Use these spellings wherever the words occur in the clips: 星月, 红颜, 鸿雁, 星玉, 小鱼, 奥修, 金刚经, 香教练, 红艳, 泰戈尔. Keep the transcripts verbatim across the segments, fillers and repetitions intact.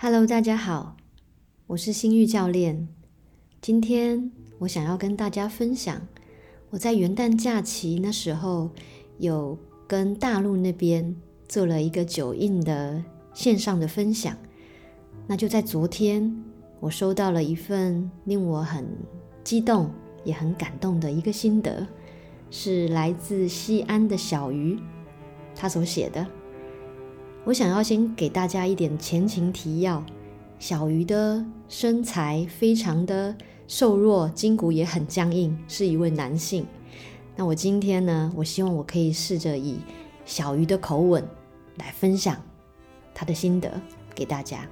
Hello， 大家好，我是星玉教练。今天我想要跟大家分享，我在元旦假期那时候有跟大陆那边做了一个九印的线上的分享。那就在昨天，我收到了一份令我很激动也很感动的一个心得，是来自西安的小鱼他所写的。我想要先给大家一点前情提要，小鱼的身材非常的瘦弱，筋骨也很僵硬，是一位男性。那我今天呢，我希望我可以试着以小鱼的口吻来分享他的心得给大家。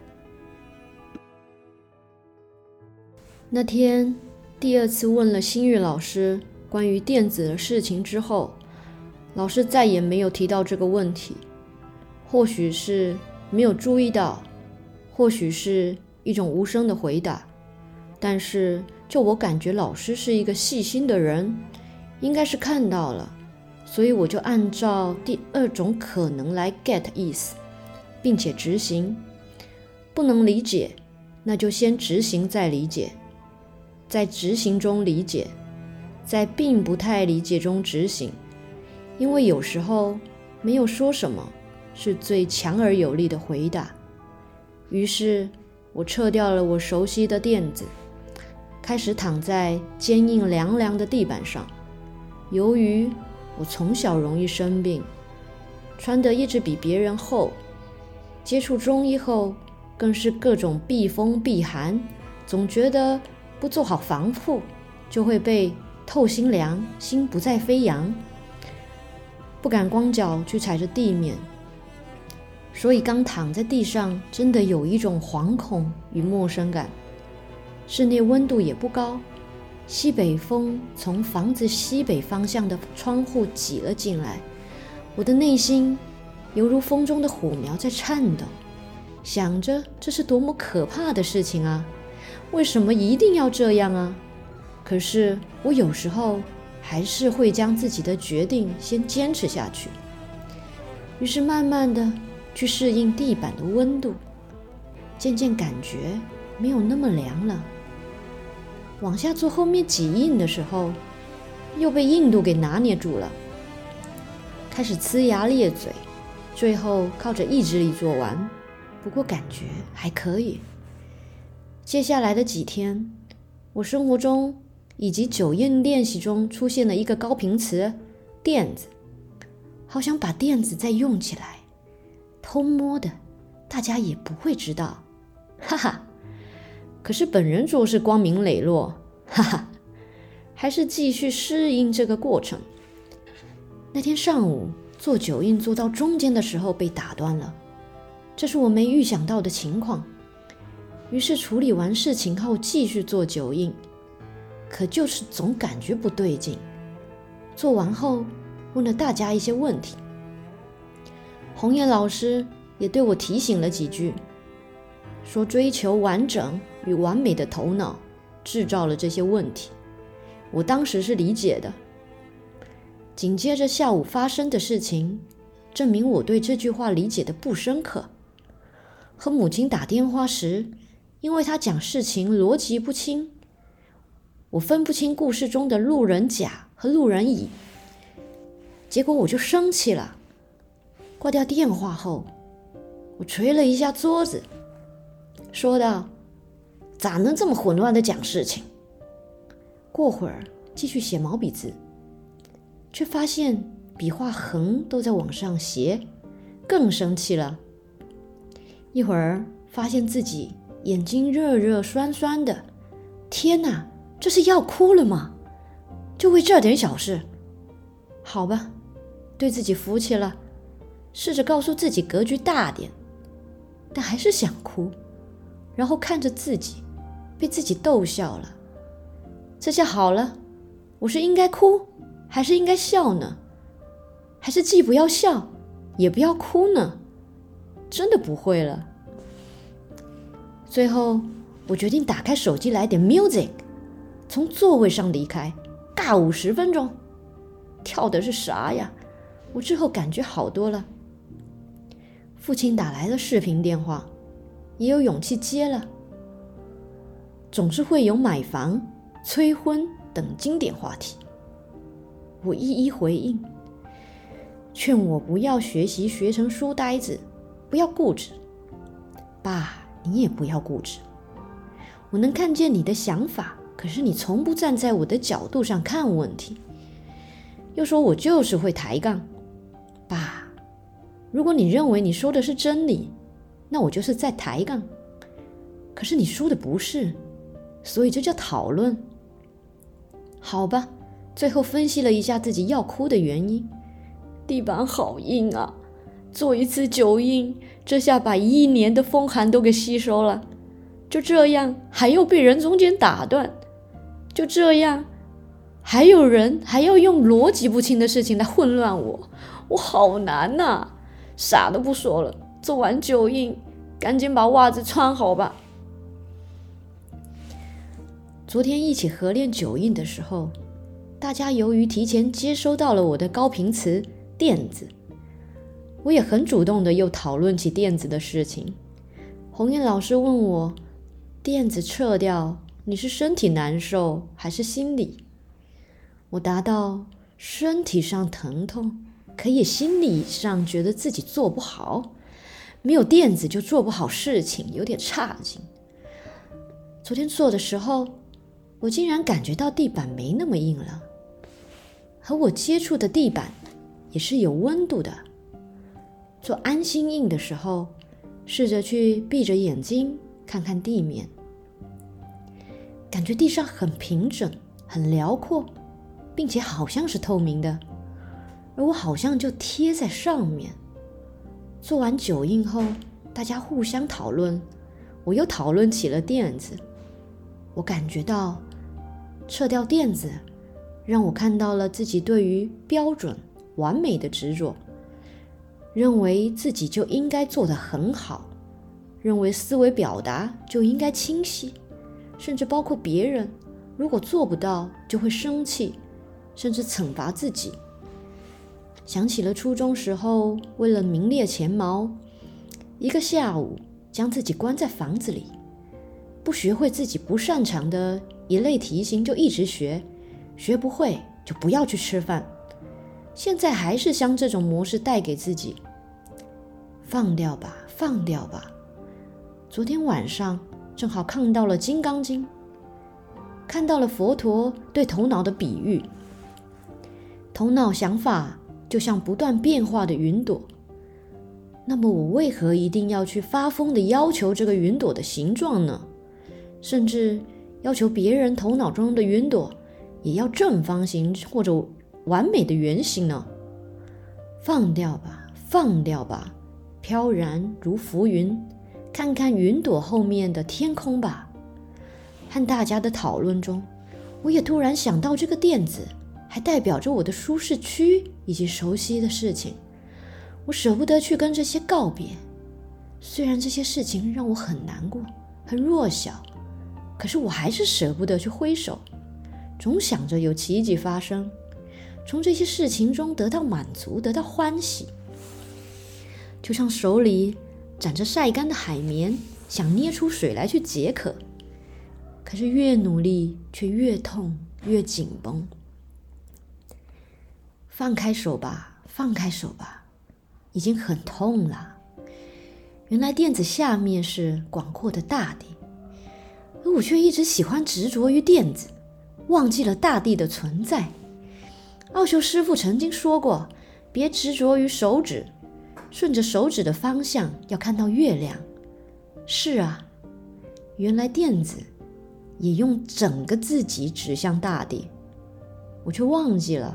那天第二次问了星玉老师关于电子的事情之后，老师再也没有提到这个问题。或许是没有注意到，或许是一种无声的回答，但是就我感觉老师是一个细心的人，应该是看到了，所以我就按照第二种可能来 get 意思，并且执行。不能理解，那就先执行再理解，在执行中理解，在并不太理解中执行，因为有时候没有说什么是最强而有力的回答。于是我撤掉了我熟悉的垫子，开始躺在坚硬凉凉的地板上。由于我从小容易生病，穿得一直比别人厚，接触中医后更是各种避风避寒，总觉得不做好防护就会被透心凉，心不再飞扬，不敢光脚去踩着地面，所以刚躺在地上真的有一种惶恐与陌生感。室内温度也不高，西北风从房子西北方向的窗户挤了进来，我的内心犹如风中的火苗在颤抖，想着这是多么可怕的事情啊，为什么一定要这样啊？可是我有时候还是会将自己的决定先坚持下去，于是慢慢的去适应地板的温度，渐渐感觉没有那么凉了。往下做后面几印的时候，又被硬度给拿捏住了，开始呲牙咧嘴，最后靠着意志力做完，不过感觉还可以。接下来的几天，我生活中以及九印练习中出现了一个高频词——垫子，好想把垫子再用起来。偷摸的，大家也不会知道，哈哈。可是本人做事光明磊落，哈哈，还是继续适应这个过程。那天上午做九印做到中间的时候被打断了，这是我没预想到的情况。于是处理完事情后继续做九印，可就是总感觉不对劲。做完后问了大家一些问题，红颜老师也对我提醒了几句，说追求完整与完美的头脑制造了这些问题，我当时是理解的。紧接着下午发生的事情证明我对这句话理解的不深刻。和母亲打电话时，因为她讲事情逻辑不清，我分不清故事中的路人甲和路人乙，结果我就生气了。挂掉电话后，我捶了一下桌子，说道：“咋能这么混乱的讲事情？”过会儿继续写毛笔字，却发现笔画横都在往上斜，更生气了。一会儿发现自己眼睛热热酸酸的，天哪，这是要哭了吗？就为这点小事？好吧，对自己服气了。试着告诉自己格局大点，但还是想哭，然后看着自己，被自己逗笑了。这下好了，我是应该哭，还是应该笑呢？还是既不要笑，也不要哭呢？真的不会了。最后，我决定打开手机来点 music， 从座位上离开，尬舞十分钟。跳的是啥呀？我之后感觉好多了。父亲打来了视频电话，也有勇气接了。总是会有买房、催婚等经典话题，我一一回应，劝我不要学习学成书呆子，不要固执。爸，你也不要固执，我能看见你的想法，可是你从不站在我的角度上看问题。又说我就是会抬杠。爸，如果你认为你说的是真理，那我就是在抬杠，可是你说的不是，所以这叫讨论。好吧，最后分析了一下自己要哭的原因，地板好硬啊，做一次九阴，这下把一年的风寒都给吸收了。就这样还要被人中间打断，就这样还有人还要用逻辑不清的事情来混乱我，我好难啊！傻都不说了，做完九阴，赶紧把袜子穿好吧。昨天一起合练九阴的时候，大家由于提前接收到了我的高频词电子，我也很主动的又讨论起电子的事情。红艳老师问我，电子撤掉，你是身体难受还是心理？我答道，身体上疼痛，可也心理上觉得自己做不好，没有电子就做不好事情，有点差劲。昨天做的时候，我竟然感觉到地板没那么硬了，和我接触的地板也是有温度的。做安心印的时候，试着去闭着眼睛看看地面，感觉地上很平整，很辽阔，并且好像是透明的，而我好像就贴在上面。做完九印后，大家互相讨论，我又讨论起了垫子。我感觉到撤掉垫子，让我看到了自己对于标准完美的执着，认为自己就应该做得很好，认为思维表达就应该清晰，甚至包括别人如果做不到就会生气，甚至惩罚自己。想起了初中时候，为了名列前茅，一个下午将自己关在房子里，不学会自己不擅长的一类题型就一直学，学不会就不要去吃饭。现在还是将这种模式带给自己，放掉吧，放掉吧。昨天晚上正好看到了《金刚经》，看到了佛陀对头脑的比喻，头脑想法就像不断变化的云朵，那么我为何一定要去发疯地要求这个云朵的形状呢？甚至要求别人头脑中的云朵也要正方形或者完美的圆形呢？放掉吧，放掉吧，飘然如浮云，看看云朵后面的天空吧。和大家的讨论中，我也突然想到，这个垫子还代表着我的舒适区以及熟悉的事情，我舍不得去跟这些告别。虽然这些事情让我很难过，很弱小，可是我还是舍不得去挥手，总想着有奇迹发生，从这些事情中得到满足，得到欢喜。就像手里攒着晒干的海绵，想捏出水来去解渴，可是越努力却越痛，越紧绷。放开手吧，放开手吧，已经很痛了。原来垫子下面是广阔的大地，而我却一直喜欢执着于垫子，忘记了大地的存在。奥修师父曾经说过，别执着于手指，顺着手指的方向要看到月亮。是啊，原来垫子也用整个自己指向大地，我却忘记了。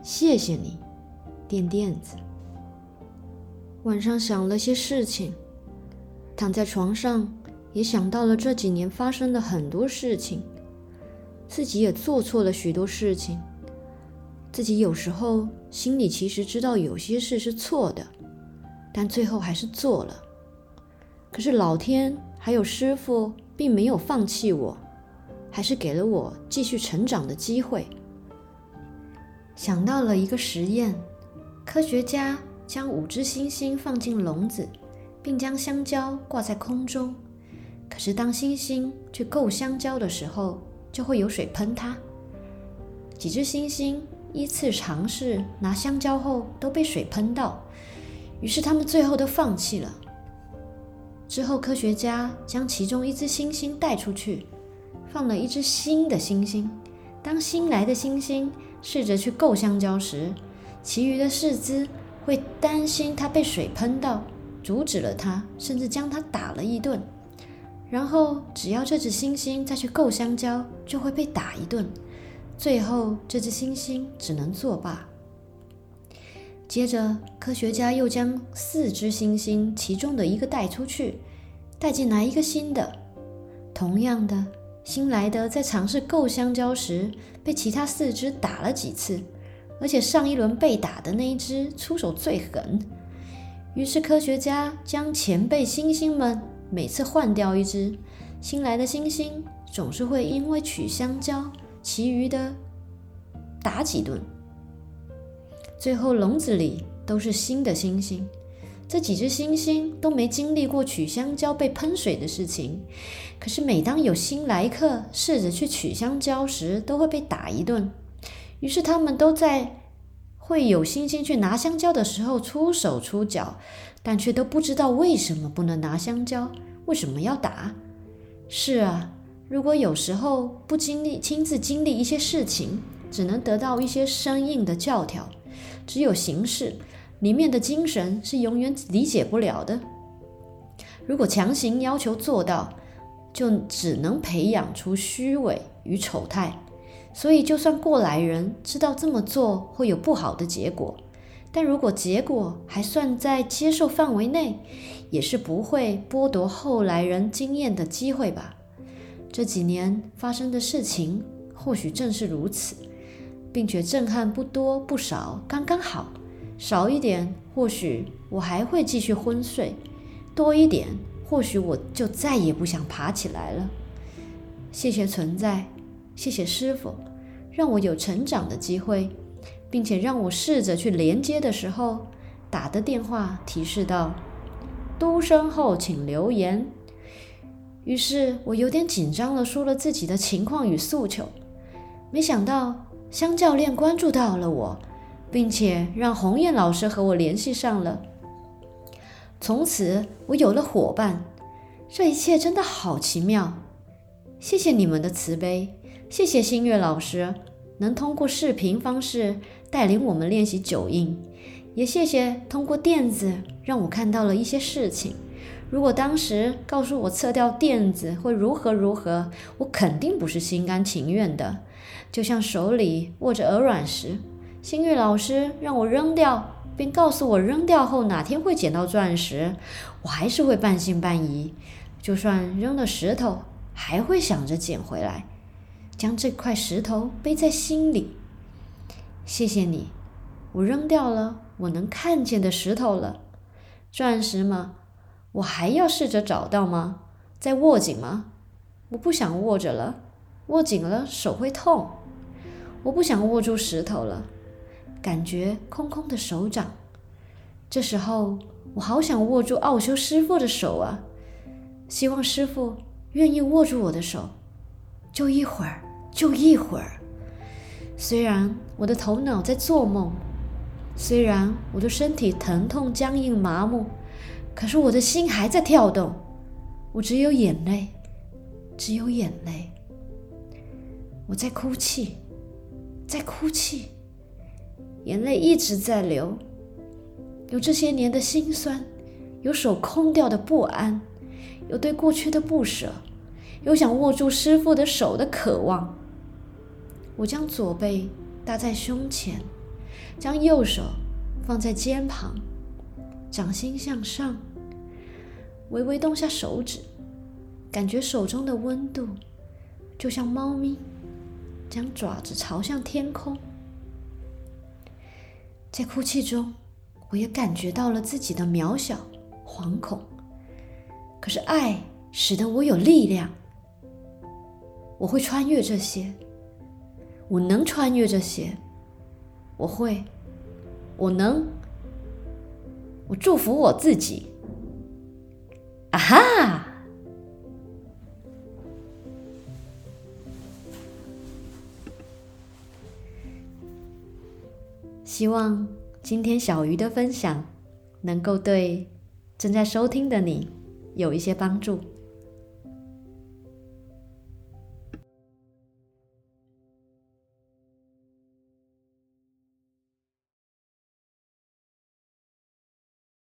谢谢你，垫垫子。晚上想了些事情，躺在床上也想到了这几年发生的很多事情，自己也做错了许多事情，自己有时候心里其实知道有些事是错的，但最后还是做了。可是老天还有师父并没有放弃我，还是给了我继续成长的机会。想到了一个实验，科学家将五只猩猩放进笼子，并将香蕉挂在空中，可是当星星去够香蕉的时候，就会有水喷它。几只星星依次尝试拿香蕉后，都被水喷到，于是它们最后都放弃了。之后科学家将其中一只星星带出去，放了一只新的星星。当新来的星星试着去够香蕉时，其余的四只会担心它被水喷到，阻止了它，甚至将它打了一顿。然后只要这只星星再去够香蕉，就会被打一顿。最后这只星星只能作罢。接着科学家又将四只星星其中的一个带出去，带进来一个新的。同样的，新来的在尝试够香蕉时，被其他四只打了几次，而且上一轮被打的那一只出手最狠。于是科学家将前辈星星们每次换掉一只，新来的星星总是会因为取香蕉，其余的打几顿，最后笼子里都是新的星星。这几只星星都没经历过取香蕉被喷水的事情，可是每当有新来客试着去取香蕉时，都会被打一顿。于是他们都在会有星星去拿香蕉的时候出手出脚，但却都不知道为什么不能拿香蕉，为什么要打。是啊，如果有时候不经历亲自经历一些事情，只能得到一些生硬的教条，只有形式，里面的精神是永远理解不了的。如果强行要求做到，就只能培养出虚伪与丑态。所以就算过来人知道这么做会有不好的结果，但如果结果还算在接受范围内，也是不会剥夺后来人经验的机会吧。这几年发生的事情或许正是如此，并且震撼不多不少，刚刚好。少一点，或许我还会继续昏睡；多一点，或许我就再也不想爬起来了。谢谢存在，谢谢师父，让我有成长的机会，并且让我试着去连接的时候，打的电话提示到嘟声后请留言。于是我有点紧张地说了自己的情况与诉求，没想到香教练关注到了我，并且让鸿雁老师和我联系上了。从此我有了伙伴，这一切真的好奇妙。谢谢你们的慈悲，谢谢星月老师能通过视频方式带领我们练习九印，也谢谢通过电子让我看到了一些事情。如果当时告诉我测掉电子会如何如何，我肯定不是心甘情愿的。就像手里握着鹅卵石，星月老师让我扔掉，并告诉我扔掉后哪天会捡到钻石，我还是会半信半疑，就算扔了石头，还会想着捡回来，将这块石头背在心里。谢谢你，我扔掉了我能看见的石头了。钻石吗？我还要试着找到吗？再握紧吗？我不想握着了，握紧了手会痛。我不想握住石头了，感觉空空的手掌。这时候我好想握住奥修师父的手啊，希望师父愿意握住我的手，就一会儿，就一会儿。虽然我的头脑在做梦，虽然我的身体疼痛僵硬麻木，可是我的心还在跳动，我只有眼泪，只有眼泪。我在哭泣，在哭泣，眼泪一直在流，有这些年的辛酸，有手空掉的不安，有对过去的不舍，有想握住师父的手的渴望。我将左背搭在胸前，将右手放在肩旁，掌心向上，微微动下手指，感觉手中的温度，就像猫咪将爪子朝向天空。在哭泣中，我也感觉到了自己的渺小惶恐，可是爱使得我有力量。我会穿越这些，我能穿越这些，我会，我能。我祝福我自己，啊哈！希望今天小鱼的分享能够对正在收听的你有一些帮助。